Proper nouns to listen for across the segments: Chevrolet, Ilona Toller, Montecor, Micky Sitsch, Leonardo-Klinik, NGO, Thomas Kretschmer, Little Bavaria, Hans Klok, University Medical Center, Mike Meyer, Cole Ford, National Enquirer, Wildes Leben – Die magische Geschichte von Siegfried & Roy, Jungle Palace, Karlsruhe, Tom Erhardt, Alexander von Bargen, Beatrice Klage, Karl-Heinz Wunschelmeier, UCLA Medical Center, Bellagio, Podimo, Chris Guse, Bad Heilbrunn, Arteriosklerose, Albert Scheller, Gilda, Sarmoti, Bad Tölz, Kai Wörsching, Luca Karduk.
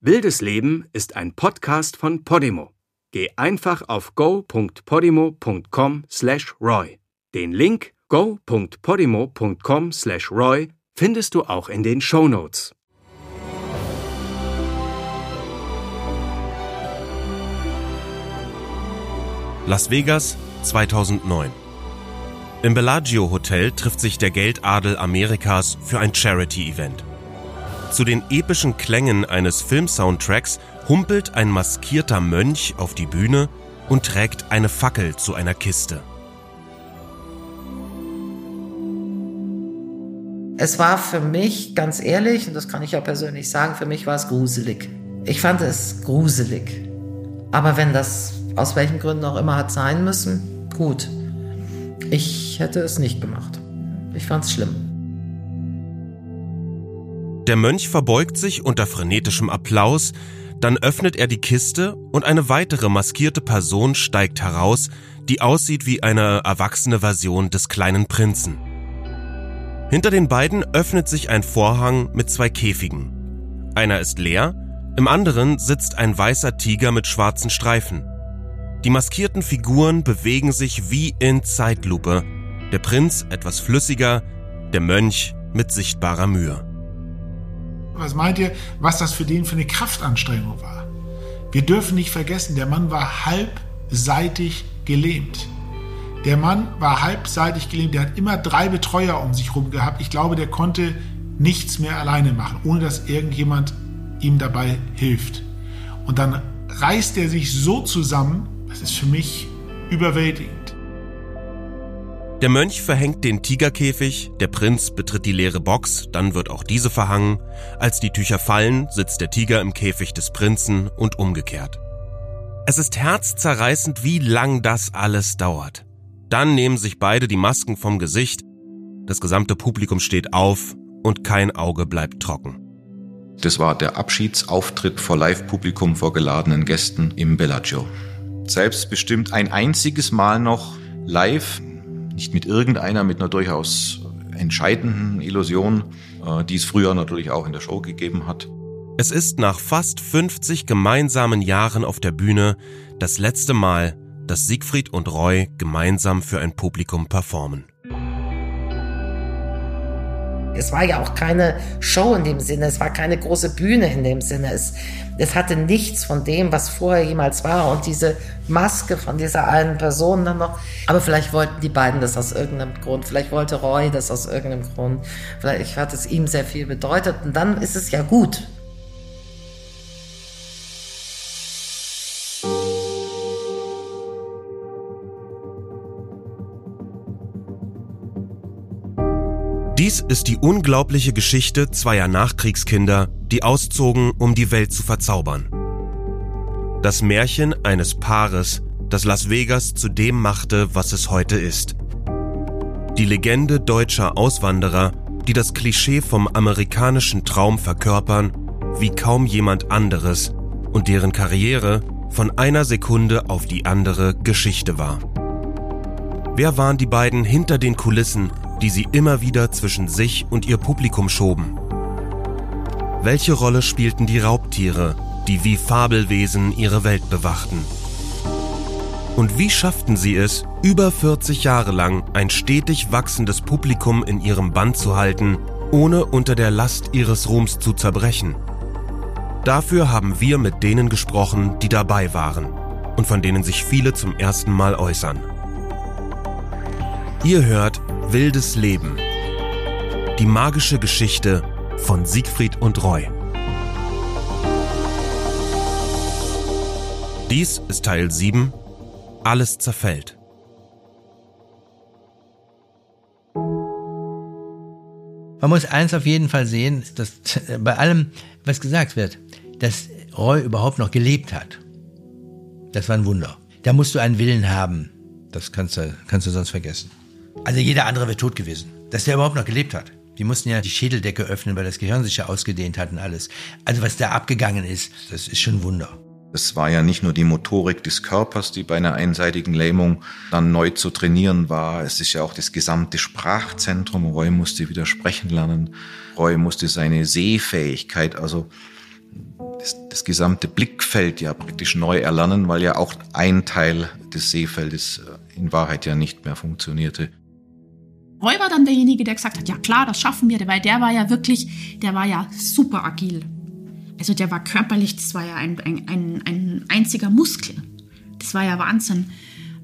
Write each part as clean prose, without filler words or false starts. Wildes Leben ist ein Podcast von Podimo. Geh einfach auf go.podimo.com/Roy. Den Link go.podimo.com/Roy findest du auch in den Shownotes. Las Vegas, 2009. Im Bellagio Hotel trifft sich der Geldadel Amerikas für ein Charity-Event. Zu den epischen Klängen eines Filmsoundtracks humpelt ein maskierter Mönch auf die Bühne und trägt eine Fackel zu einer Kiste. Es war für mich, ganz ehrlich, und das kann ich ja persönlich sagen, für mich war es gruselig. Ich fand es gruselig. Aber wenn das aus welchen Gründen auch immer hat sein müssen, gut. Ich hätte es nicht gemacht. Ich fand es schlimm. Der Mönch verbeugt sich unter frenetischem Applaus, dann öffnet er die Kiste und eine weitere maskierte Person steigt heraus, die aussieht wie eine erwachsene Version des kleinen Prinzen. Hinter den beiden öffnet sich ein Vorhang mit zwei Käfigen. Einer ist leer, im anderen sitzt ein weißer Tiger mit schwarzen Streifen. Die maskierten Figuren bewegen sich wie in Zeitlupe, der Prinz etwas flüssiger, der Mönch mit sichtbarer Mühe. Was meint ihr, was das für den für eine Kraftanstrengung war? Wir dürfen nicht vergessen, der Mann war halbseitig gelähmt. Der hat immer 3 Betreuer um sich rum gehabt. Ich glaube, der konnte nichts mehr alleine machen, ohne dass irgendjemand ihm dabei hilft. Und dann reißt er sich so zusammen, das ist für mich überwältigend. Der Mönch verhängt den Tigerkäfig, der Prinz betritt die leere Box, dann wird auch diese verhangen. Als die Tücher fallen, sitzt der Tiger im Käfig des Prinzen und umgekehrt. Es ist herzzerreißend, wie lang das alles dauert. Dann nehmen sich beide die Masken vom Gesicht, das gesamte Publikum steht auf und kein Auge bleibt trocken. Das war der Abschiedsauftritt vor Live-Publikum vor geladenen Gästen im Bellagio. Selbstbestimmt ein einziges Mal noch live. Nicht mit irgendeiner, mit einer durchaus entscheidenden Illusion, die es früher natürlich auch in der Show gegeben hat. Es ist nach fast 50 gemeinsamen Jahren auf der Bühne das letzte Mal, dass Siegfried und Roy gemeinsam für ein Publikum performen. Es war ja auch keine Show in dem Sinne, es war keine große Bühne in dem Sinne. Es hatte nichts von dem, was vorher jemals war und diese Maske von dieser einen Person dann noch. Aber vielleicht wollten die beiden das aus irgendeinem Grund, vielleicht wollte Roy das aus irgendeinem Grund, vielleicht hat es ihm sehr viel bedeutet und dann ist es ja gut. Dies ist die unglaubliche Geschichte zweier Nachkriegskinder, die auszogen, um die Welt zu verzaubern. Das Märchen eines Paares, das Las Vegas zu dem machte, was es heute ist. Die Legende deutscher Auswanderer, die das Klischee vom amerikanischen Traum verkörpern, wie kaum jemand anderes und deren Karriere von einer Sekunde auf die andere Geschichte war. Wer waren die beiden hinter den Kulissen, die sie immer wieder zwischen sich und ihr Publikum schoben? Welche Rolle spielten die Raubtiere, die wie Fabelwesen ihre Welt bewachten? Und wie schafften sie es, über 40 Jahre lang ein stetig wachsendes Publikum in ihrem Bann zu halten, ohne unter der Last ihres Ruhms zu zerbrechen? Dafür haben wir mit denen gesprochen, die dabei waren und von denen sich viele zum ersten Mal äußern. Ihr hört Wildes Leben. Die magische Geschichte von Siegfried und Roy. Dies ist Teil 7. Alles zerfällt. Man muss eins auf jeden Fall sehen, dass bei allem, was gesagt wird, dass Roy überhaupt noch gelebt hat. Das war ein Wunder. Da musst du einen Willen haben. Das kannst du sonst vergessen. Also jeder andere wäre tot gewesen, dass der überhaupt noch gelebt hat. Die mussten ja die Schädeldecke öffnen, weil das Gehirn sich ja ausgedehnt hat und alles. Also was da abgegangen ist, das ist schon ein Wunder. Es war ja nicht nur die Motorik des Körpers, die bei einer einseitigen Lähmung dann neu zu trainieren war. Es ist ja auch das gesamte Sprachzentrum. Roy musste wieder sprechen lernen. Roy musste seine Sehfähigkeit, also das das gesamte Blickfeld ja praktisch neu erlernen, weil ja auch ein Teil des Sehfeldes in Wahrheit ja nicht mehr funktionierte. Roy war dann derjenige, der gesagt hat, ja klar, das schaffen wir, weil der war ja wirklich, der war ja super agil. Also der war körperlich, das war ja ein einziger Muskel. Das war ja Wahnsinn.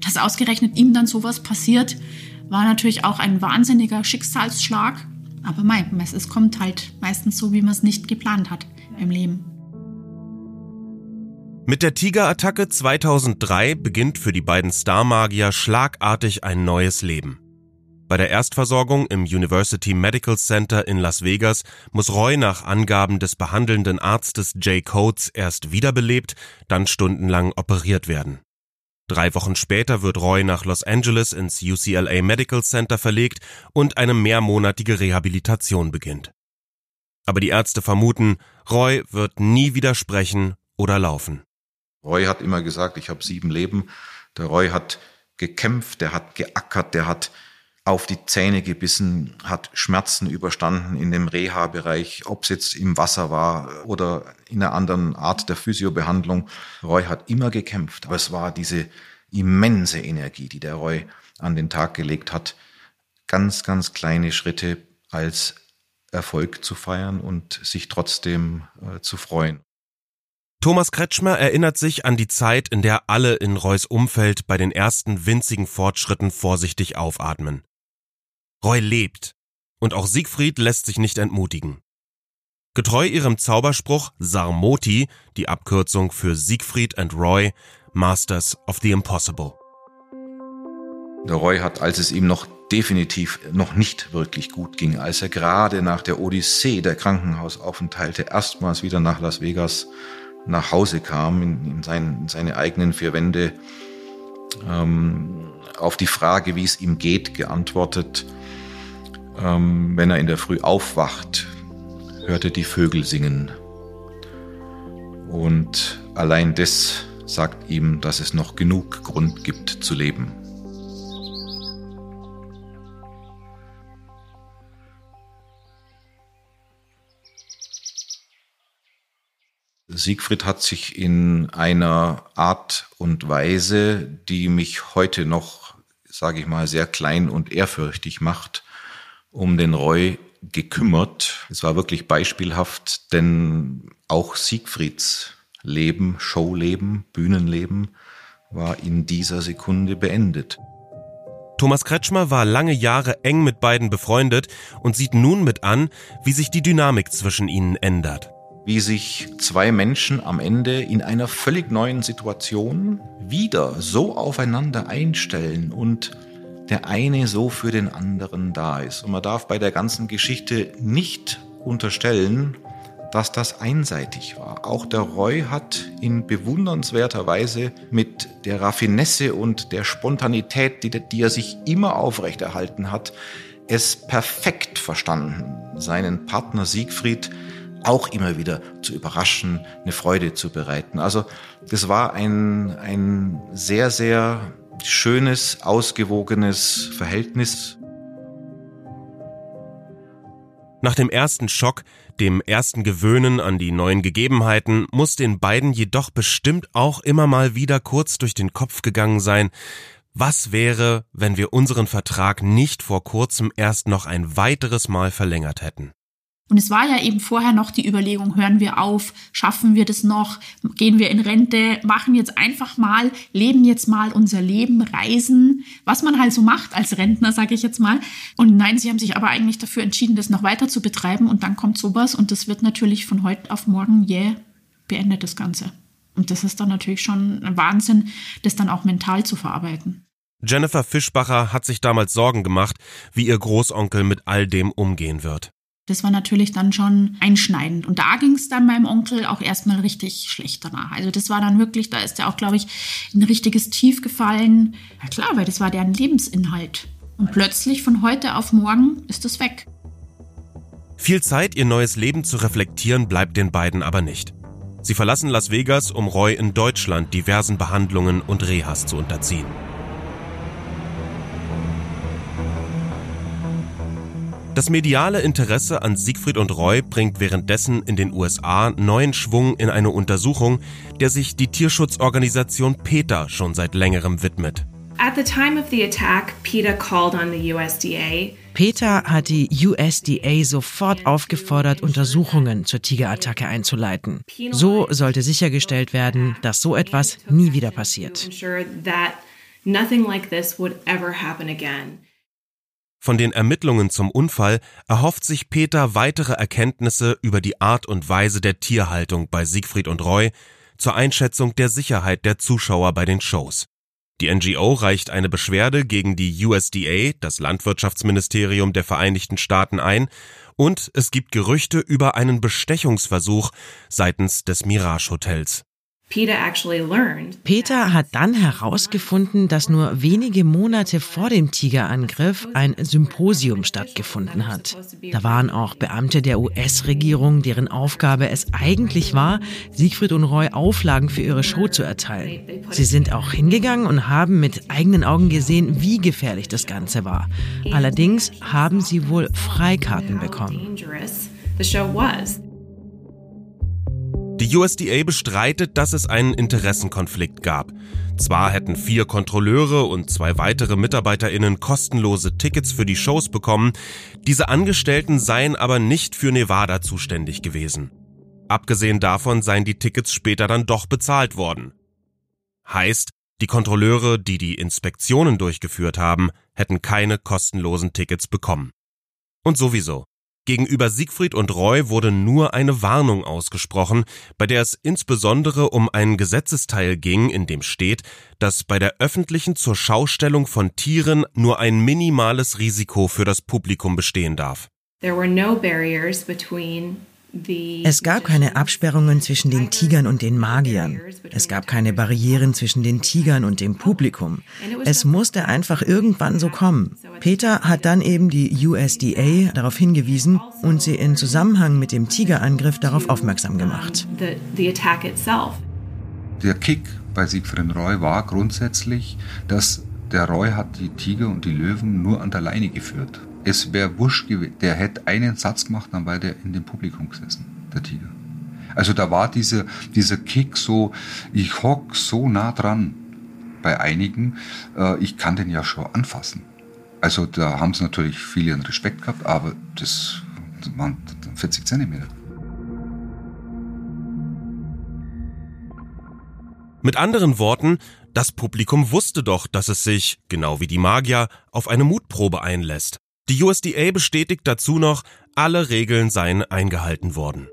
Dass ausgerechnet ihm dann sowas passiert, war natürlich auch ein wahnsinniger Schicksalsschlag. Aber mei, es kommt halt meistens so, wie man es nicht geplant hat im Leben. Mit der Tigerattacke 2003 beginnt für die beiden Starmagier schlagartig ein neues Leben. Bei der Erstversorgung im University Medical Center in Las Vegas muss Roy nach Angaben des behandelnden Arztes Jay Coates erst wiederbelebt, dann stundenlang operiert werden. 3 Wochen später wird Roy nach Los Angeles ins UCLA Medical Center verlegt und eine mehrmonatige Rehabilitation beginnt. Aber die Ärzte vermuten, Roy wird nie wieder sprechen oder laufen. Roy hat immer gesagt, ich habe 7 Leben. Der Roy hat gekämpft, der hat geackert, der hat auf die Zähne gebissen, hat Schmerzen überstanden in dem Reha-Bereich, ob es jetzt im Wasser war oder in einer anderen Art der Physiobehandlung. Roy hat immer gekämpft, aber es war diese immense Energie, die der Roy an den Tag gelegt hat, ganz, ganz kleine Schritte als Erfolg zu feiern und sich trotzdem zu freuen. Thomas Kretschmer erinnert sich an die Zeit, in der alle in Roys Umfeld bei den ersten winzigen Fortschritten vorsichtig aufatmen. Roy lebt, und auch Siegfried lässt sich nicht entmutigen. Getreu ihrem Zauberspruch Sarmoti, die Abkürzung für Siegfried and Roy, Masters of the Impossible. Der Roy hat, als es ihm noch definitiv noch nicht wirklich gut ging, als er gerade nach der Odyssee der Krankenhausaufenthalte erstmals wieder nach Las Vegas nach Hause kam, in seine eigenen 4 Wände, auf die Frage, wie es ihm geht, geantwortet, wenn er in der Früh aufwacht, hörte die Vögel singen. Und allein das sagt ihm, dass es noch genug Grund gibt zu leben. Siegfried hat sich in einer Art und Weise, die mich heute noch, sage ich mal, sehr klein und ehrfürchtig macht, um den Roy gekümmert. Es war wirklich beispielhaft, denn auch Siegfrieds Leben, Showleben, Bühnenleben war in dieser Sekunde beendet. Thomas Kretschmer war lange Jahre eng mit beiden befreundet und sieht nun mit an, wie sich die Dynamik zwischen ihnen ändert. Wie sich 2 Menschen am Ende in einer völlig neuen Situation wieder so aufeinander einstellen und der eine so für den anderen da ist. Und man darf bei der ganzen Geschichte nicht unterstellen, dass das einseitig war. Auch der Roy hat in bewundernswerter Weise mit der Raffinesse und der Spontanität, die er sich immer aufrechterhalten hat, es perfekt verstanden, seinen Partner Siegfried auch immer wieder zu überraschen, eine Freude zu bereiten. Also das war ein sehr, sehr schönes, ausgewogenes Verhältnis. Nach dem ersten Schock, dem ersten Gewöhnen an die neuen Gegebenheiten, muss den beiden jedoch bestimmt auch immer mal wieder kurz durch den Kopf gegangen sein, was wäre, wenn wir unseren Vertrag nicht vor kurzem erst noch ein weiteres Mal verlängert hätten. Und es war ja eben vorher noch die Überlegung, hören wir auf, schaffen wir das noch, gehen wir in Rente, machen jetzt einfach mal, leben jetzt mal unser Leben, reisen, was man halt so macht als Rentner, sage ich jetzt mal. Und nein, sie haben sich aber eigentlich dafür entschieden, das noch weiter zu betreiben und dann kommt sowas und das wird natürlich von heute auf morgen beendet das Ganze. Und das ist dann natürlich schon ein Wahnsinn, das dann auch mental zu verarbeiten. Jennifer Fischbacher hat sich damals Sorgen gemacht, wie ihr Großonkel mit all dem umgehen wird. Das war natürlich dann schon einschneidend. Und da ging es dann meinem Onkel auch erstmal richtig schlecht danach. Also das war dann wirklich, da ist er auch, glaube ich, ein richtiges Tief gefallen. Ja klar, weil das war deren Lebensinhalt. Und plötzlich von heute auf morgen ist das weg. Viel Zeit, ihr neues Leben zu reflektieren, bleibt den beiden aber nicht. Sie verlassen Las Vegas, um Roy in Deutschland diversen Behandlungen und Rehas zu unterziehen. Das mediale Interesse an Siegfried und Roy bringt währenddessen in den USA neuen Schwung in eine Untersuchung, der sich die Tierschutzorganisation PETA schon seit längerem widmet. At the time of the attack, PETA called on the USDA. PETA hat die USDA sofort aufgefordert, Untersuchungen zur Tigerattacke einzuleiten. So sollte sichergestellt werden, dass so etwas nie wieder passiert. Von den Ermittlungen zum Unfall erhofft sich PETA weitere Erkenntnisse über die Art und Weise der Tierhaltung bei Siegfried und Roy zur Einschätzung der Sicherheit der Zuschauer bei den Shows. Die NGO reicht eine Beschwerde gegen die USDA, das Landwirtschaftsministerium der Vereinigten Staaten, ein, und es gibt Gerüchte über einen Bestechungsversuch seitens des Mirage Hotels. PETA hat dann herausgefunden, dass nur wenige Monate vor dem Tigerangriff ein Symposium stattgefunden hat. Da waren auch Beamte der US-Regierung, deren Aufgabe es eigentlich war, Siegfried und Roy Auflagen für ihre Show zu erteilen. Sie sind auch hingegangen und haben mit eigenen Augen gesehen, wie gefährlich das Ganze war. Allerdings haben sie wohl Freikarten bekommen. Die USDA bestreitet, dass es einen Interessenkonflikt gab. Zwar hätten 4 Kontrolleure und 2 weitere MitarbeiterInnen kostenlose Tickets für die Shows bekommen, diese Angestellten seien aber nicht für Nevada zuständig gewesen. Abgesehen davon seien die Tickets später dann doch bezahlt worden. Heißt, die Kontrolleure, die die Inspektionen durchgeführt haben, hätten keine kostenlosen Tickets bekommen. Und sowieso. Gegenüber Siegfried und Roy wurde nur eine Warnung ausgesprochen, bei der es insbesondere um einen Gesetzesteil ging, in dem steht, dass bei der öffentlichen Zurschaustellung von Tieren nur ein minimales Risiko für das Publikum bestehen darf. Es gab keine Absperrungen zwischen den Tigern und den Magiern. Es gab keine Barrieren zwischen den Tigern und dem Publikum. Es musste einfach irgendwann so kommen. PETA hat dann eben die USDA darauf hingewiesen und sie in Zusammenhang mit dem Tigerangriff darauf aufmerksam gemacht. Der Kick bei Siegfried Roy war grundsätzlich, dass der Roy hat die Tiger und die Löwen nur an der Leine geführt. Es wäre wurscht gewesen, der hätte einen Satz gemacht, dann wäre der in dem Publikum gesessen, der Tiger. Also da war dieser Kick so, ich hock so nah dran bei einigen, ich kann den ja schon anfassen. Also da haben es natürlich viele einen Respekt gehabt, aber das waren 40 Zentimeter. Mit anderen Worten, das Publikum wusste doch, dass es sich, genau wie die Magier, auf eine Mutprobe einlässt. Die USDA bestätigt dazu noch, alle Regeln seien eingehalten worden.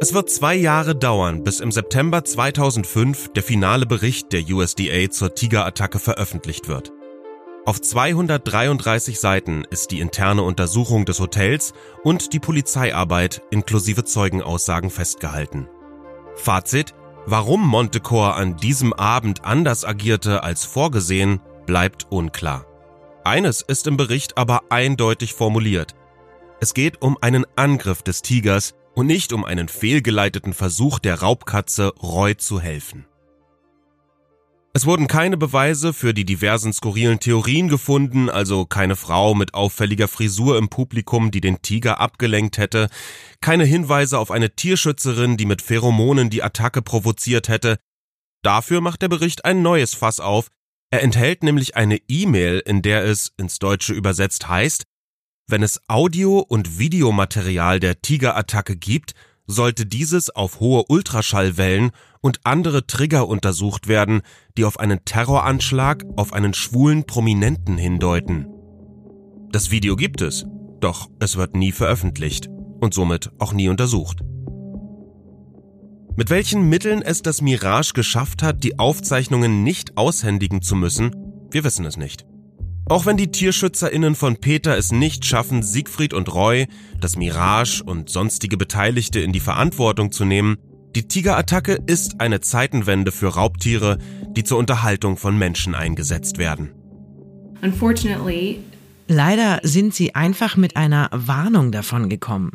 Es wird 2 Jahre dauern, bis im September 2005 der finale Bericht der USDA zur Tigerattacke veröffentlicht wird. Auf 233 Seiten ist die interne Untersuchung des Hotels und die Polizeiarbeit inklusive Zeugenaussagen festgehalten. Fazit: Warum Montecor an diesem Abend anders agierte als vorgesehen, bleibt unklar. Eines ist im Bericht aber eindeutig formuliert. Es geht um einen Angriff des Tigers und nicht um einen fehlgeleiteten Versuch der Raubkatze, Roy zu helfen. Es wurden keine Beweise für die diversen skurrilen Theorien gefunden, also keine Frau mit auffälliger Frisur im Publikum, die den Tiger abgelenkt hätte, keine Hinweise auf eine Tierschützerin, die mit Pheromonen die Attacke provoziert hätte. Dafür macht der Bericht ein neues Fass auf. Er enthält nämlich eine E-Mail, in der es, ins Deutsche übersetzt, heißt: Wenn es Audio- und Videomaterial der Tigerattacke gibt, sollte dieses auf hohe Ultraschallwellen und andere Trigger untersucht werden, die auf einen Terroranschlag auf einen schwulen Prominenten hindeuten. Das Video gibt es, doch es wird nie veröffentlicht und somit auch nie untersucht. Mit welchen Mitteln es das Mirage geschafft hat, die Aufzeichnungen nicht aushändigen zu müssen, wir wissen es nicht. Auch wenn die TierschützerInnen von PETA es nicht schaffen, Siegfried und Roy, das Mirage und sonstige Beteiligte in die Verantwortung zu nehmen, die Tigerattacke ist eine Zeitenwende für Raubtiere, die zur Unterhaltung von Menschen eingesetzt werden. Unfortunately, Leider sind sie einfach mit einer Warnung davon gekommen.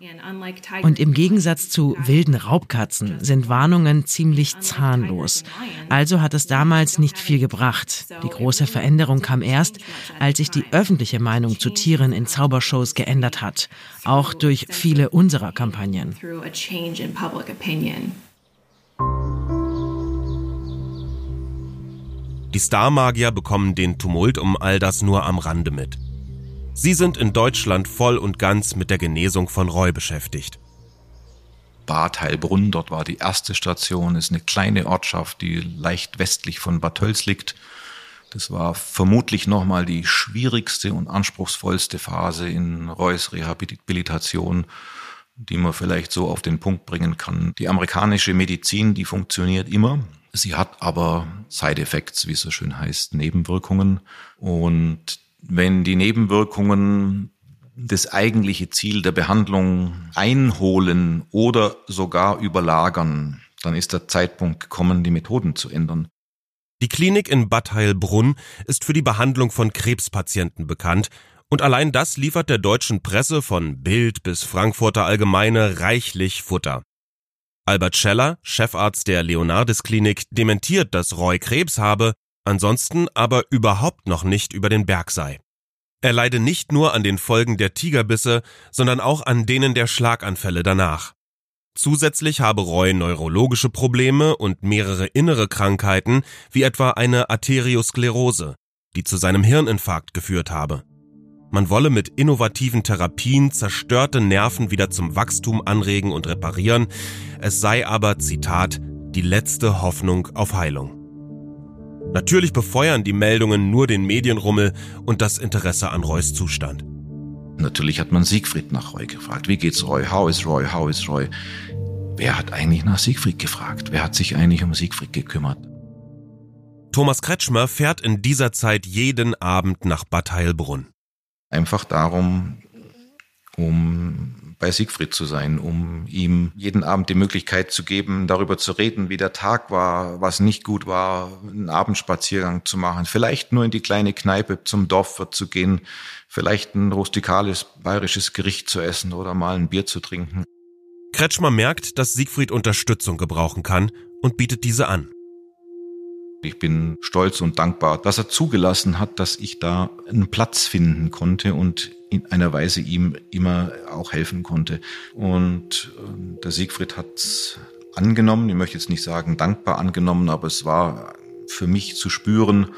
Und im Gegensatz zu wilden Raubkatzen sind Warnungen ziemlich zahnlos. Also hat es damals nicht viel gebracht. Die große Veränderung kam erst, als sich die öffentliche Meinung zu Tieren in Zaubershows geändert hat. Auch durch viele unserer Kampagnen. Die Star-Magier bekommen den Tumult um all das nur am Rande mit. Sie sind in Deutschland voll und ganz mit der Genesung von Roy beschäftigt. Bad Heilbrunn, dort war die erste Station, ist eine kleine Ortschaft, die leicht westlich von Bad Tölz liegt. Das war vermutlich nochmal die schwierigste und anspruchsvollste Phase in Roys Rehabilitation, die man vielleicht so auf den Punkt bringen kann. Die amerikanische Medizin, die funktioniert immer. Sie hat aber Side-Effects, wie es so schön heißt, Nebenwirkungen. Und wenn die Nebenwirkungen das eigentliche Ziel der Behandlung einholen oder sogar überlagern, dann ist der Zeitpunkt gekommen, die Methoden zu ändern. Die Klinik in Bad Heilbrunn ist für die Behandlung von Krebspatienten bekannt. Und allein das liefert der deutschen Presse von Bild bis Frankfurter Allgemeine reichlich Futter. Albert Scheller, Chefarzt der Leonardo-Klinik, dementiert, dass Roy Krebs habe, ansonsten aber überhaupt noch nicht über den Berg sei. Er leide nicht nur an den Folgen der Tigerbisse, sondern auch an denen der Schlaganfälle danach. Zusätzlich habe Roy neurologische Probleme und mehrere innere Krankheiten, wie etwa eine Arteriosklerose, die zu seinem Hirninfarkt geführt habe. Man wolle mit innovativen Therapien zerstörte Nerven wieder zum Wachstum anregen und reparieren. Es sei aber, Zitat, die letzte Hoffnung auf Heilung. Natürlich befeuern die Meldungen nur den Medienrummel und das Interesse an Roys Zustand. Natürlich hat man Siegfried nach Roy gefragt. Wie geht's Roy? How is Roy? How is Roy? Wer hat eigentlich nach Siegfried gefragt? Wer hat sich eigentlich um Siegfried gekümmert? Thomas Kretschmer fährt in dieser Zeit jeden Abend nach Bad Heilbrunn. Einfach darum, um bei Siegfried zu sein, um ihm jeden Abend die Möglichkeit zu geben, darüber zu reden, wie der Tag war, was nicht gut war, einen Abendspaziergang zu machen, vielleicht nur in die kleine Kneipe zum Dorfwirt zu gehen, vielleicht ein rustikales bayerisches Gericht zu essen oder mal ein Bier zu trinken. Kretschmer merkt, dass Siegfried Unterstützung gebrauchen kann und bietet diese an. Ich bin stolz und dankbar, dass er zugelassen hat, dass ich da einen Platz finden konnte und in einer Weise ihm immer auch helfen konnte. Und der Siegfried hat es angenommen, ich möchte jetzt nicht sagen dankbar angenommen, aber es war für mich zu spüren,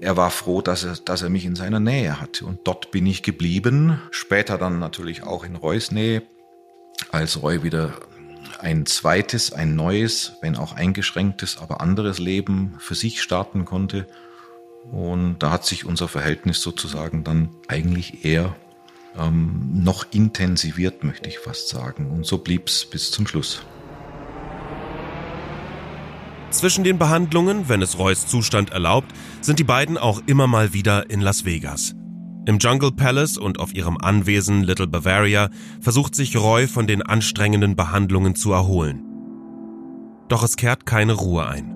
er war froh, dass er mich in seiner Nähe hatte. Und dort bin ich geblieben, später dann natürlich auch in Roys Nähe, als Roy wieder ein zweites, ein neues, wenn auch eingeschränktes, aber anderes Leben für sich starten konnte. Und da hat sich unser Verhältnis sozusagen dann eigentlich eher noch intensiviert, möchte ich fast sagen. Und so blieb es bis zum Schluss. Zwischen den Behandlungen, wenn es Roys Zustand erlaubt, sind die beiden auch immer mal wieder in Las Vegas. Im Jungle Palace und auf ihrem Anwesen Little Bavaria versucht sich Roy von den anstrengenden Behandlungen zu erholen. Doch es kehrt keine Ruhe ein.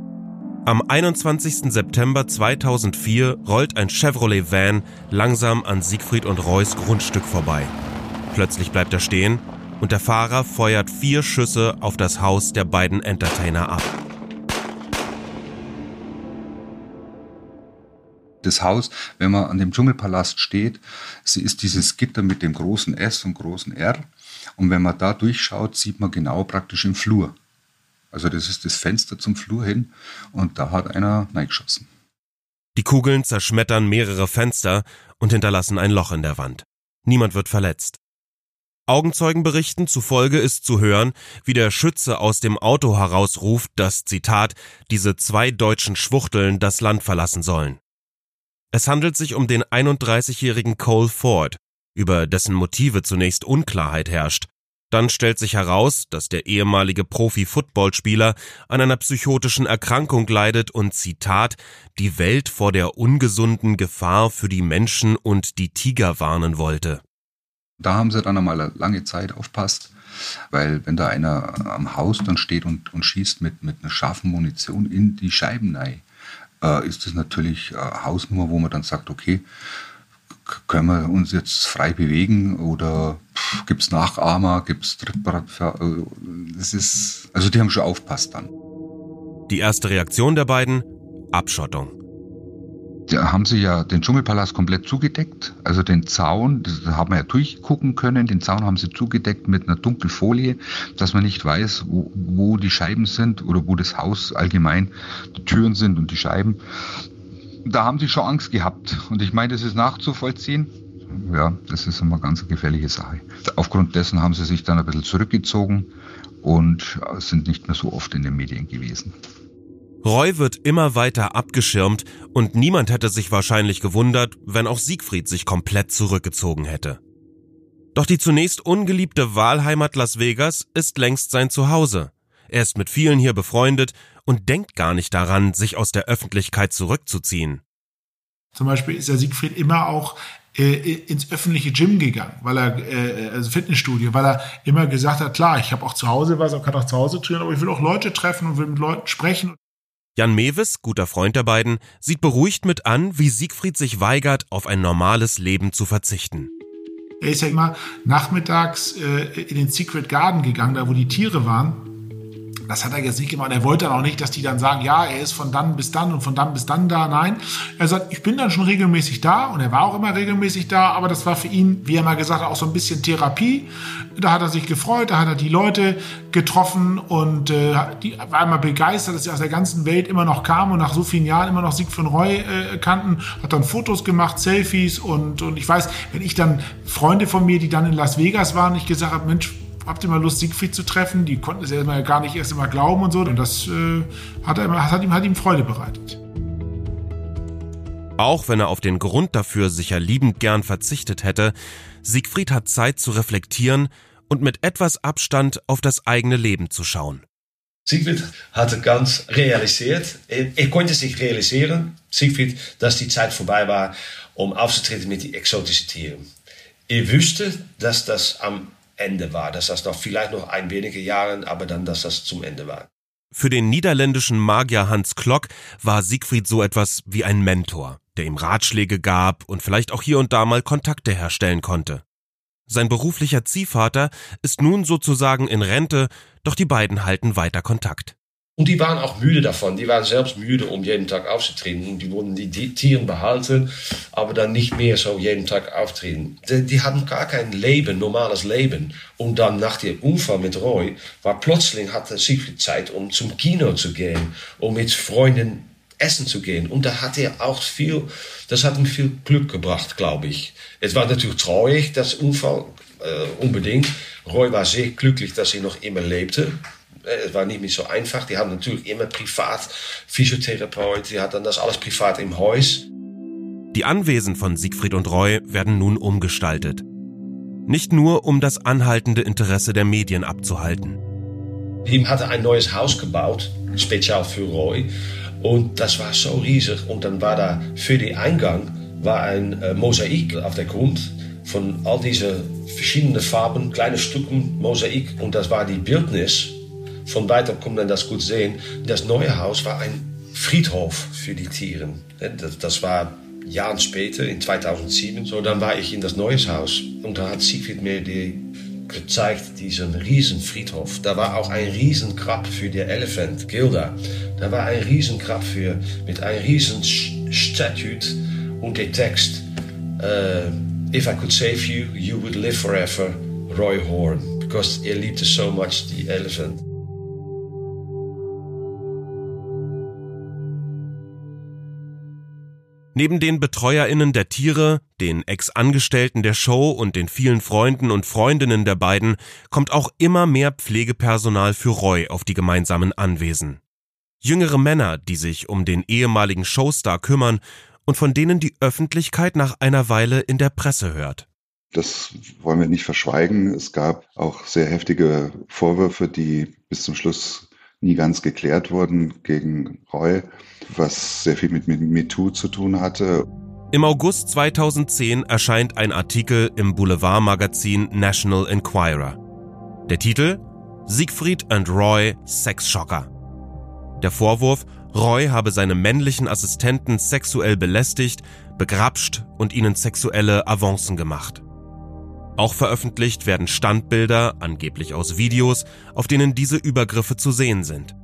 Am 21. September 2004 rollt ein Chevrolet-Van langsam an Siegfried und Roys Grundstück vorbei. Plötzlich bleibt er stehen und der Fahrer feuert 4 Schüsse auf das Haus der beiden Entertainer ab. Das Haus, wenn man an dem Dschungelpalast steht, sie ist dieses Gitter mit dem großen S und großen R. Und wenn man da durchschaut, sieht man genau praktisch im Flur. Also das ist das Fenster zum Flur hin und da hat einer reingeschossen. Die Kugeln zerschmettern mehrere Fenster und hinterlassen ein Loch in der Wand. Niemand wird verletzt. Augenzeugenberichten zufolge ist zu hören, wie der Schütze aus dem Auto herausruft, dass, Zitat, diese 2 deutschen Schwuchteln das Land verlassen sollen. Es handelt sich um den 31-jährigen Cole Ford, über dessen Motive zunächst Unklarheit herrscht. Dann stellt sich heraus, dass der ehemalige Profi-Footballspieler an einer psychotischen Erkrankung leidet und, Zitat, die Welt vor der ungesunden Gefahr für die Menschen und die Tiger warnen wollte. Da haben sie dann einmal eine lange Zeit aufgepasst, weil wenn da einer am Haus dann steht und schießt mit einer scharfen Munition in die Scheiben rein, ist das natürlich eine Hausnummer, wo man dann sagt, okay, können wir uns jetzt frei bewegen oder gibt es Nachahmer, gibt es Trittbrettfahrer? Also die haben schon aufpasst dann. Die erste Reaktion der beiden, Abschottung. Da haben sie ja den Dschungelpalast komplett zugedeckt, also den Zaun, da haben wir ja durchgucken können, den Zaun haben sie zugedeckt mit einer Dunkelfolie, dass man nicht weiß, wo die Scheiben sind oder wo das Haus allgemein, die Türen sind und die Scheiben. Da haben sie schon Angst gehabt und ich meine, das ist nachzuvollziehen. Ja, das ist immer ganz eine gefährliche Sache. Aufgrund dessen haben sie sich dann ein bisschen zurückgezogen und sind nicht mehr so oft in den Medien gewesen. Roy wird immer weiter abgeschirmt und niemand hätte sich wahrscheinlich gewundert, wenn auch Siegfried sich komplett zurückgezogen hätte. Doch die zunächst ungeliebte Wahlheimat Las Vegas ist längst sein Zuhause. Er ist mit vielen hier befreundet und denkt gar nicht daran, sich aus der Öffentlichkeit zurückzuziehen. Zum Beispiel ist ja Siegfried immer auch ins öffentliche Gym gegangen, weil er also Fitnessstudio, weil er immer gesagt hat, klar, ich habe auch zu Hause was, ich kann auch zu Hause trainieren, aber ich will auch Leute treffen und will mit Leuten sprechen. Jan Mewes, guter Freund der beiden, sieht beruhigt mit an, wie Siegfried sich weigert, auf ein normales Leben zu verzichten. Er ist ja immer nachmittags in den Secret Garden gegangen, da wo die Tiere waren. Das hat er jetzt nicht gemacht. Er wollte dann auch nicht, dass die dann sagen, ja, er ist von dann bis dann und von dann bis dann da. Nein, er sagt, ich bin dann schon regelmäßig da und er war auch immer regelmäßig da. Aber das war für ihn, wie er mal gesagt hat, auch so ein bisschen Therapie. Da hat er sich gefreut, da hat er die Leute getroffen und die war immer begeistert, dass sie aus der ganzen Welt immer noch kamen und nach so vielen Jahren immer noch Siegfried Roy kannten. Hat dann Fotos gemacht, Selfies und ich weiß, wenn ich dann Freunde von mir, die dann in Las Vegas waren, ich gesagt habe, Mensch, habt ihr mal Lust, Siegfried zu treffen? Die konnten es erstmal gar nicht glauben und so. Und das hat ihm Freude bereitet. Auch wenn er auf den Grund dafür sicher liebend gern verzichtet hätte, Siegfried hat Zeit zu reflektieren und mit etwas Abstand auf das eigene Leben zu schauen. Siegfried hat ganz realisiert, er konnte sich realisieren, Siegfried, dass die Zeit vorbei war, um aufzutreten mit den exotischen Tieren. Er wusste, dass das am Ende war, dass das noch vielleicht noch ein wenige Jahre, aber dann, dass das zum Ende war. Für den niederländischen Magier Hans Klok war Siegfried so etwas wie ein Mentor, der ihm Ratschläge gab und vielleicht auch hier und da mal Kontakte herstellen konnte. Sein beruflicher Ziehvater ist nun sozusagen in Rente, doch die beiden halten weiter Kontakt. Und die waren auch müde davon, die waren selbst müde, um jeden Tag aufzutreten. Und die wurden die Tiere behalten, aber dann nicht mehr so jeden Tag auftreten. Die hatten gar kein Leben, normales Leben. Und dann nach dem Unfall mit Roy, war plötzlich hatte Siegfried Zeit, um zum Kino zu gehen, um mit Freunden essen zu gehen. Und da hat er auch viel, das hat ihm viel Glück gebracht, glaube ich. Es war natürlich traurig, das Unfall, unbedingt. Roy war sehr glücklich, dass er noch immer lebte. Es war nicht mehr so einfach. Die haben natürlich immer privat Physiotherapeut. Die hat dann das alles privat im Haus. Die Anwesen von Siegfried und Roy werden nun umgestaltet. Nicht nur, um das anhaltende Interesse der Medien abzuhalten. Ihm hatte ein neues Haus gebaut, speziell für Roy. Und das war so riesig. Und dann war da für den Eingang war ein Mosaik auf der Grund von all diese verschiedenen Farben, kleine Stücken Mosaik. Und das war die Bildnis. Von weitem kann man das gut sehen. Das neue Haus war ein Friedhof für die Tiere. Das war Jahre später, in 2007. So, dann war ich in das neue Haus und da hat Siegfried mir gezeigt, diesen riesen Friedhof. Da war auch ein riesen Grab für den Elefant, Gilda. Da war ein riesen Grab mit einem riesen Statue und der Text If I could save you, you would live forever, Roy Horn. Because he liebte so much the elephant. Neben den BetreuerInnen der Tiere, den Ex-Angestellten der Show und den vielen Freunden und Freundinnen der beiden kommt auch immer mehr Pflegepersonal für Roy auf die gemeinsamen Anwesen. Jüngere Männer, die sich um den ehemaligen Showstar kümmern und von denen die Öffentlichkeit nach einer Weile in der Presse hört. Das wollen wir nicht verschweigen. Es gab auch sehr heftige Vorwürfe, die bis zum Schluss nie ganz geklärt wurden gegen Roy, was sehr viel mit MeToo zu tun hatte. Im August 2010 erscheint ein Artikel im Boulevardmagazin National Enquirer. Der Titel: Siegfried and Roy – Sexschocker. Der Vorwurf: Roy habe seine männlichen Assistenten sexuell belästigt, begrapscht und ihnen sexuelle Avancen gemacht. Auch veröffentlicht werden Standbilder, angeblich aus Videos, auf denen diese Übergriffe zu sehen sind.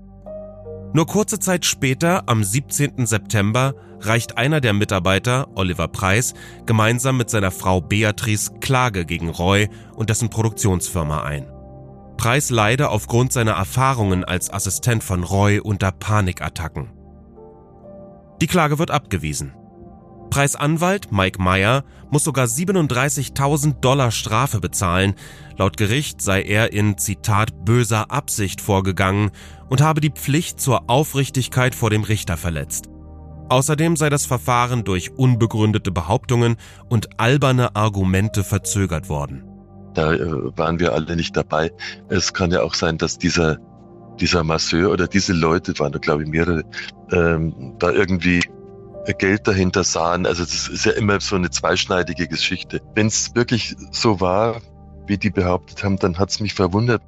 Nur kurze Zeit später, am 17. September, reicht einer der Mitarbeiter, Oliver Price, gemeinsam mit seiner Frau Beatrice Klage gegen Roy und dessen Produktionsfirma ein. Price leide aufgrund seiner Erfahrungen als Assistent von Roy unter Panikattacken. Die Klage wird abgewiesen. Price' Anwalt Mike Meyer muss sogar $37.000 Strafe bezahlen. Laut Gericht sei er in, Zitat, böser Absicht vorgegangen und habe die Pflicht zur Aufrichtigkeit vor dem Richter verletzt. Außerdem sei das Verfahren durch unbegründete Behauptungen und alberne Argumente verzögert worden. Da waren wir alle nicht dabei. Es kann ja auch sein, dass dieser Masseur oder diese Leute, waren da glaube ich mehrere, da irgendwie Geld dahinter sahen. Also das ist ja immer so eine zweischneidige Geschichte. Wenn es wirklich so war, wie die behauptet haben, dann hat es mich verwundert.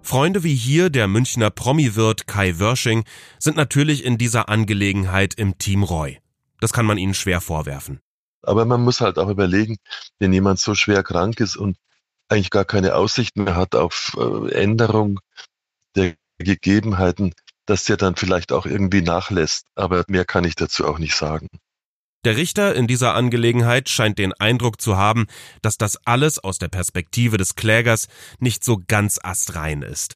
Freunde wie hier der Münchner Promi-Wirt Kai Wörsching sind natürlich in dieser Angelegenheit im Team Roy. Das kann man ihnen schwer vorwerfen. Aber man muss halt auch überlegen, wenn jemand so schwer krank ist und eigentlich gar keine Aussicht mehr hat auf Änderung der Gegebenheiten, dass der dann vielleicht auch irgendwie nachlässt. Aber mehr kann ich dazu auch nicht sagen. Der Richter in dieser Angelegenheit scheint den Eindruck zu haben, dass das alles aus der Perspektive des Klägers nicht so ganz astrein ist.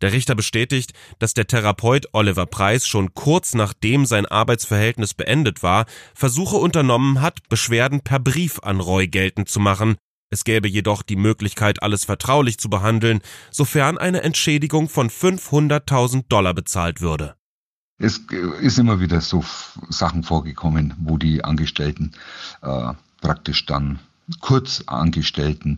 Der Richter bestätigt, dass der Therapeut Oliver Price schon kurz nachdem sein Arbeitsverhältnis beendet war, Versuche unternommen hat, Beschwerden per Brief an Roy geltend zu machen. Es gäbe jedoch die Möglichkeit, alles vertraulich zu behandeln, sofern eine Entschädigung von $500.000 bezahlt würde. Es ist immer wieder so Sachen vorgekommen, wo die Angestellten praktisch dann Kurzangestellten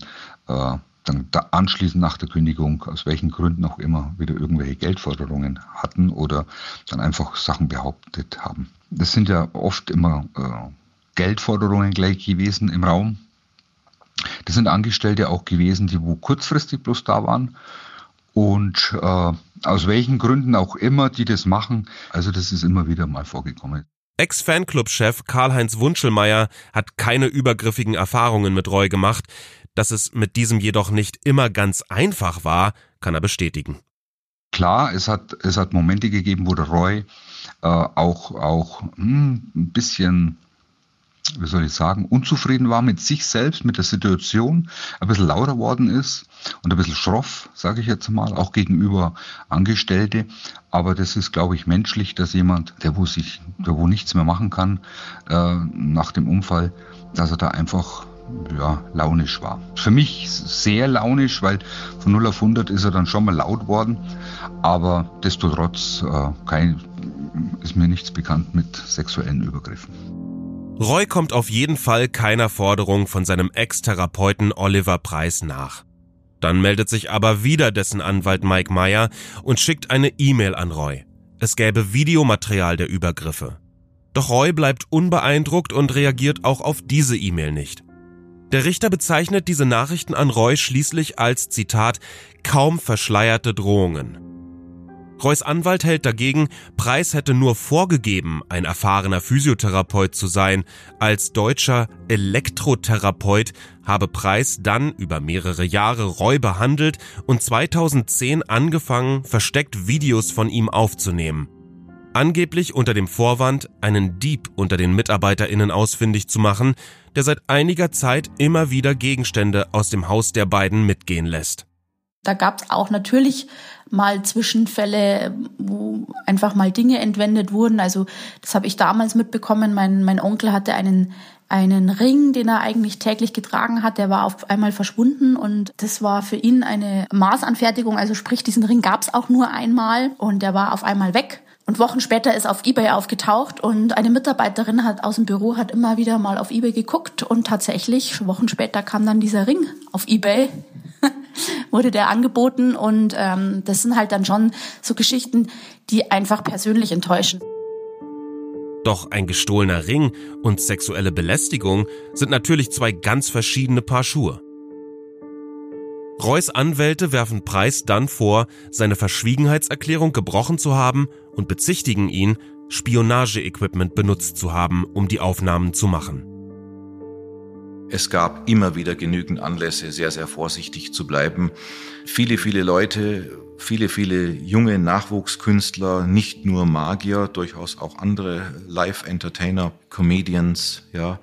dann da anschließend nach der Kündigung, aus welchen Gründen auch immer, wieder irgendwelche Geldforderungen hatten oder dann einfach Sachen behauptet haben. Das sind ja oft immer Geldforderungen gleich gewesen im Raum. Das sind Angestellte auch gewesen, die wo kurzfristig bloß da waren und aus welchen Gründen auch immer die das machen. Also das ist immer wieder mal vorgekommen. Ex-Fanclub-Chef Karl-Heinz Wunschelmeier hat keine übergriffigen Erfahrungen mit Roy gemacht. Dass es mit diesem jedoch nicht immer ganz einfach war, kann er bestätigen. Klar, es hat Momente gegeben, wo der Roy ein bisschen, wie soll ich sagen, unzufrieden war mit sich selbst, mit der Situation, ein bisschen lauter worden ist und ein bisschen schroff, sage ich jetzt mal, auch gegenüber Angestellte. Aber das ist, glaube ich, menschlich, dass jemand, der wo nichts mehr machen kann nach dem Unfall, dass er da einfach launisch war. Für mich sehr launisch, weil von 0 auf 100 ist er dann schon mal laut worden. Aber desto trotz ist mir nichts bekannt mit sexuellen Übergriffen. Roy kommt auf jeden Fall keiner Forderung von seinem Ex-Therapeuten Oliver Price nach. Dann meldet sich aber wieder dessen Anwalt Mike Meyer und schickt eine E-Mail an Roy. Es gäbe Videomaterial der Übergriffe. Doch Roy bleibt unbeeindruckt und reagiert auch auf diese E-Mail nicht. Der Richter bezeichnet diese Nachrichten an Roy schließlich als, Zitat, kaum verschleierte Drohungen. Roys Anwalt hält dagegen, Price hätte nur vorgegeben, ein erfahrener Physiotherapeut zu sein. Als deutscher Elektrotherapeut habe Price dann über mehrere Jahre Roy behandelt und 2010 angefangen, versteckt Videos von ihm aufzunehmen. Angeblich unter dem Vorwand, einen Dieb unter den MitarbeiterInnen ausfindig zu machen, der seit einiger Zeit immer wieder Gegenstände aus dem Haus der beiden mitgehen lässt. Da gab es auch natürlich mal Zwischenfälle, wo einfach mal Dinge entwendet wurden. Also das habe ich damals mitbekommen. Mein Onkel hatte einen Ring, den er eigentlich täglich getragen hat, der war auf einmal verschwunden und das war für ihn eine Maßanfertigung. Also sprich, diesen Ring gab es auch nur einmal und der war auf einmal weg. Und Wochen später ist auf eBay aufgetaucht und eine Mitarbeiterin aus dem Büro hat immer wieder mal auf eBay geguckt und tatsächlich, Wochen später kam dann dieser Ring auf eBay, wurde der angeboten und das sind halt dann schon so Geschichten, die einfach persönlich enttäuschen. Doch ein gestohlener Ring und sexuelle Belästigung sind natürlich zwei ganz verschiedene Paar Schuhe. Roys Anwälte werfen Price dann vor, seine Verschwiegenheitserklärung gebrochen zu haben und bezichtigen ihn, Spionageequipment benutzt zu haben, um die Aufnahmen zu machen. Es gab immer wieder genügend Anlässe, sehr, sehr vorsichtig zu bleiben. Viele, viele Leute, viele, viele junge Nachwuchskünstler, nicht nur Magier, durchaus auch andere Live-Entertainer, Comedians, ja,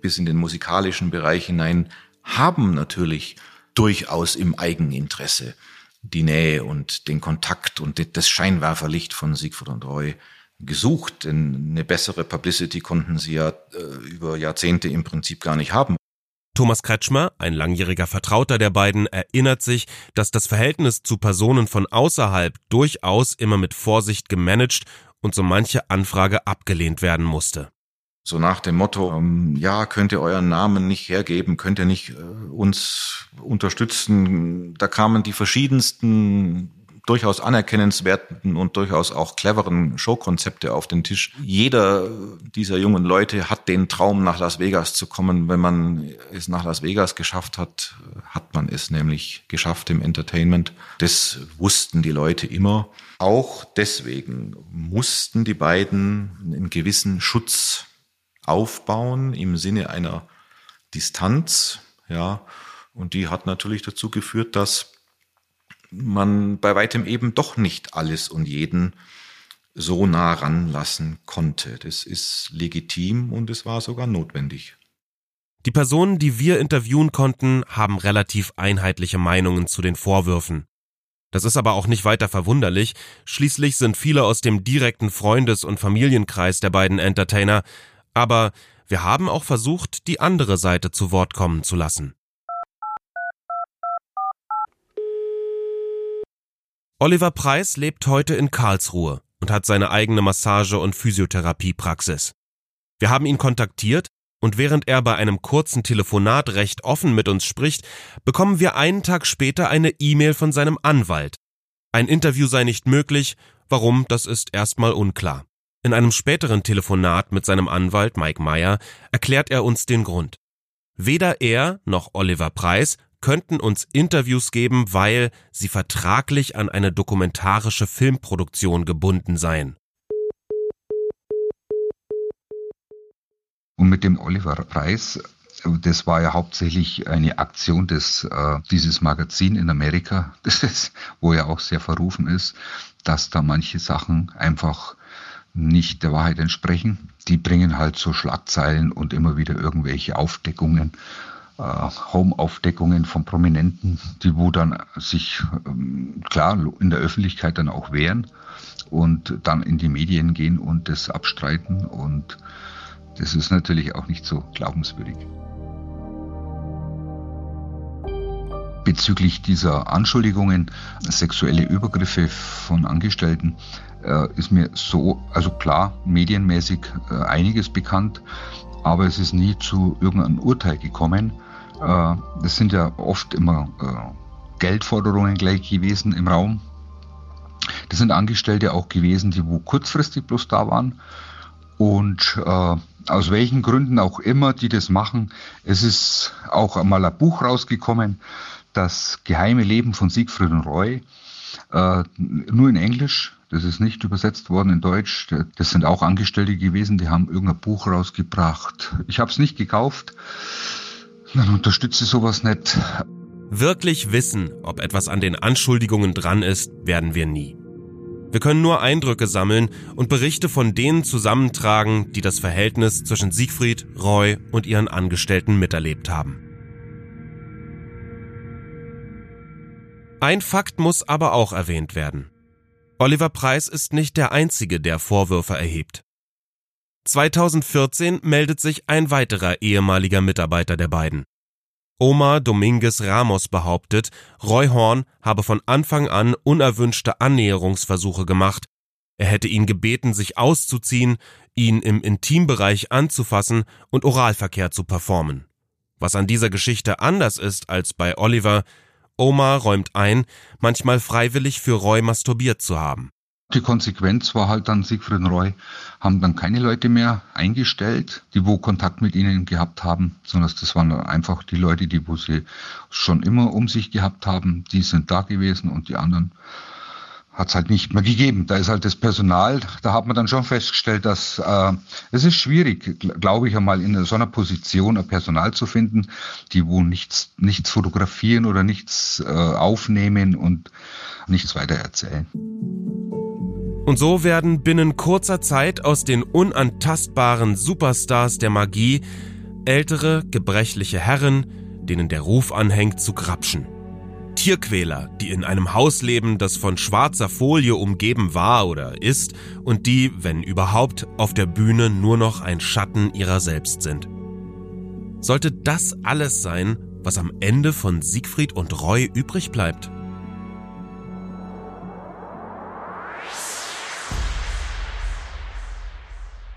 bis in den musikalischen Bereich hinein, haben natürlich durchaus im Eigeninteresse die Nähe und den Kontakt und das Scheinwerferlicht von Siegfried und Roy gesucht, denn eine bessere Publicity konnten sie ja über Jahrzehnte im Prinzip gar nicht haben. Thomas Kretschmer, ein langjähriger Vertrauter der beiden, erinnert sich, dass das Verhältnis zu Personen von außerhalb durchaus immer mit Vorsicht gemanagt und so manche Anfrage abgelehnt werden musste. So nach dem Motto, ja, könnt ihr euren Namen nicht hergeben, könnt ihr nicht uns unterstützen. Da kamen die verschiedensten, durchaus anerkennenswerten und durchaus auch cleveren Showkonzepte auf den Tisch. Jeder dieser jungen Leute hat den Traum, nach Las Vegas zu kommen. Wenn man es nach Las Vegas geschafft hat, hat man es nämlich geschafft im Entertainment. Das wussten die Leute immer. Auch deswegen mussten die beiden einen gewissen Schutz aufbauen im Sinne einer Distanz. Ja, und die hat natürlich dazu geführt, dass man bei weitem eben doch nicht alles und jeden so nah ranlassen konnte. Das ist legitim und es war sogar notwendig. Die Personen, die wir interviewen konnten, haben relativ einheitliche Meinungen zu den Vorwürfen. Das ist aber auch nicht weiter verwunderlich. Schließlich sind viele aus dem direkten Freundes- und Familienkreis der beiden Entertainer. Aber wir haben auch versucht, die andere Seite zu Wort kommen zu lassen. Oliver Price lebt heute in Karlsruhe und hat seine eigene Massage- und Physiotherapiepraxis. Wir haben ihn kontaktiert und während er bei einem kurzen Telefonat recht offen mit uns spricht, bekommen wir einen Tag später eine E-Mail von seinem Anwalt. Ein Interview sei nicht möglich, warum, das ist erstmal unklar. In einem späteren Telefonat mit seinem Anwalt Mike Meyer erklärt er uns den Grund. Weder er noch Oliver Price könnten uns Interviews geben, weil sie vertraglich an eine dokumentarische Filmproduktion gebunden seien. Und mit dem Oliver Price, das war ja hauptsächlich eine Aktion dieses Magazin in Amerika, das ist, wo ja auch sehr verrufen ist, dass da manche Sachen einfach nicht der Wahrheit entsprechen. Die bringen halt so Schlagzeilen und immer wieder irgendwelche Aufdeckungen, Home-Aufdeckungen von Prominenten, die wo dann sich klar in der Öffentlichkeit dann auch wehren und dann in die Medien gehen und das abstreiten, und das ist natürlich auch nicht so glaubenswürdig. Bezüglich dieser Anschuldigungen, sexuelle Übergriffe von Angestellten, ist mir so, also klar, medienmäßig einiges bekannt, aber es ist nie zu irgendeinem Urteil gekommen. Es sind ja oft immer Geldforderungen gleich gewesen im Raum. Das sind Angestellte auch gewesen, die wo kurzfristig bloß da waren. Und aus welchen Gründen auch immer die das machen, es ist auch einmal ein Buch rausgekommen, das geheime Leben von Siegfried und Roy, nur in Englisch. Das ist nicht übersetzt worden in Deutsch. Das sind auch Angestellte gewesen, die haben irgendein Buch rausgebracht. Ich habe es nicht gekauft. Dann unterstütze ich sowas nicht. Wirklich wissen, ob etwas an den Anschuldigungen dran ist, werden wir nie. Wir können nur Eindrücke sammeln und Berichte von denen zusammentragen, die das Verhältnis zwischen Siegfried, Roy und ihren Angestellten miterlebt haben. Ein Fakt muss aber auch erwähnt werden. Oliver Price ist nicht der Einzige, der Vorwürfe erhebt. 2014 meldet sich ein weiterer ehemaliger Mitarbeiter der beiden. Omar Dominguez Ramos behauptet, Roy Horn habe von Anfang an unerwünschte Annäherungsversuche gemacht. Er hätte ihn gebeten, sich auszuziehen, ihn im Intimbereich anzufassen und Oralverkehr zu performen. Was an dieser Geschichte anders ist als bei Oliver: Omar räumt ein, manchmal freiwillig für Roy masturbiert zu haben. Die Konsequenz war halt dann, Siegfried und Roy haben dann keine Leute mehr eingestellt, die wo Kontakt mit ihnen gehabt haben, sondern das waren dann einfach die Leute, die wo sie schon immer um sich gehabt haben, die sind da gewesen und die anderen hat es halt nicht mehr gegeben. Da ist halt das Personal, da hat man dann schon festgestellt, dass es ist schwierig, glaube ich einmal, in so einer Position ein Personal zu finden, die wo nichts fotografieren oder nichts aufnehmen und nichts weiter erzählen. Und so werden binnen kurzer Zeit aus den unantastbaren Superstars der Magie ältere, gebrechliche Herren, denen der Ruf anhängt, zu Grapschen. Tierquäler, die in einem Haus leben, das von schwarzer Folie umgeben war oder ist und die, wenn überhaupt, auf der Bühne nur noch ein Schatten ihrer selbst sind. Sollte das alles sein, was am Ende von Siegfried und Roy übrig bleibt?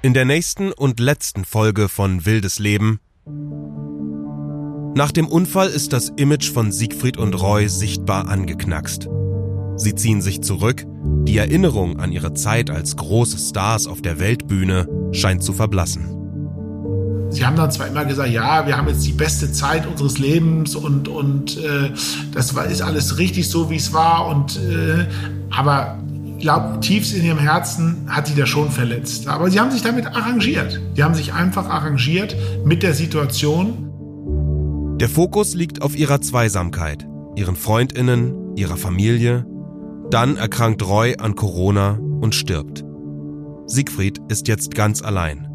In der nächsten und letzten Folge von Wildes Leben. Nach dem Unfall ist das Image von Siegfried und Roy sichtbar angeknackst. Sie ziehen sich zurück, die Erinnerung an ihre Zeit als große Stars auf der Weltbühne scheint zu verblassen. Sie haben dann zwar immer gesagt, ja, wir haben jetzt die beste Zeit unseres Lebens und das ist alles richtig so, wie es war, aber ich glaube, tiefst in ihrem Herzen hat sie das schon verletzt. Aber sie haben sich damit arrangiert. Sie haben sich einfach arrangiert mit der Situation. Der Fokus liegt auf ihrer Zweisamkeit, ihren FreundInnen, ihrer Familie. Dann erkrankt Roy an Corona und stirbt. Siegfried ist jetzt ganz allein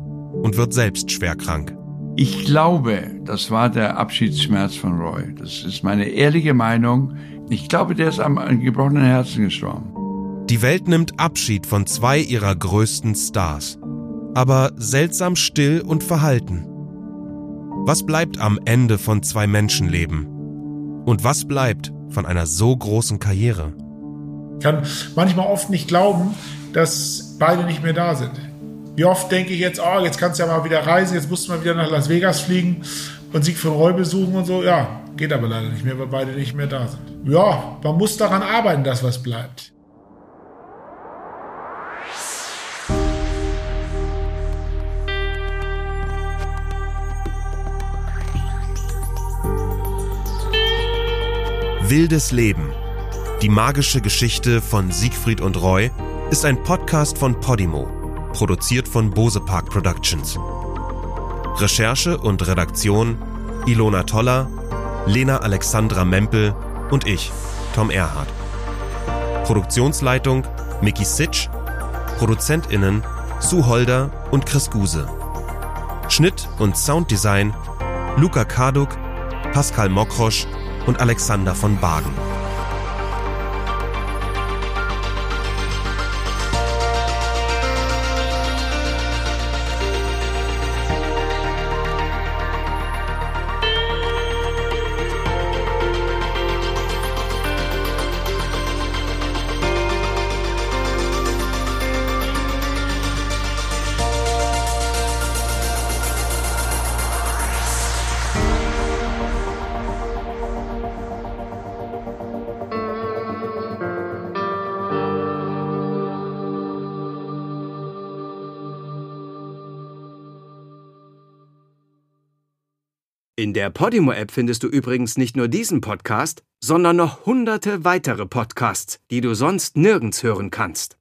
und wird selbst schwer krank. Ich glaube, das war der Abschiedsschmerz von Roy. Das ist meine ehrliche Meinung. Ich glaube, der ist am gebrochenen Herzen gestorben. Die Welt nimmt Abschied von zwei ihrer größten Stars, aber seltsam still und verhalten. Was bleibt am Ende von zwei Menschenleben? Und was bleibt von einer so großen Karriere? Ich kann manchmal oft nicht glauben, dass beide nicht mehr da sind. Wie oft denke ich jetzt, jetzt kannst du ja mal wieder reisen, jetzt musst du mal wieder nach Las Vegas fliegen und Siegfried Roy besuchen und so. Ja, geht aber leider nicht mehr, weil beide nicht mehr da sind. Ja, man muss daran arbeiten, dass was bleibt. Wildes Leben – Die magische Geschichte von Siegfried und Roy ist ein Podcast von Podimo, produziert von Bose Park Productions. Recherche und Redaktion Ilona Toller, Lena Alexandra Mempel und ich, Tom Erhardt. Produktionsleitung Micky Sitsch, ProduzentInnen Sue Holder und Chris Guse. Schnitt und Sounddesign Luca Karduk, Pascal Mokrosch und Alexander von Bargen. In der Podimo-App findest du übrigens nicht nur diesen Podcast, sondern noch hunderte weitere Podcasts, die du sonst nirgends hören kannst.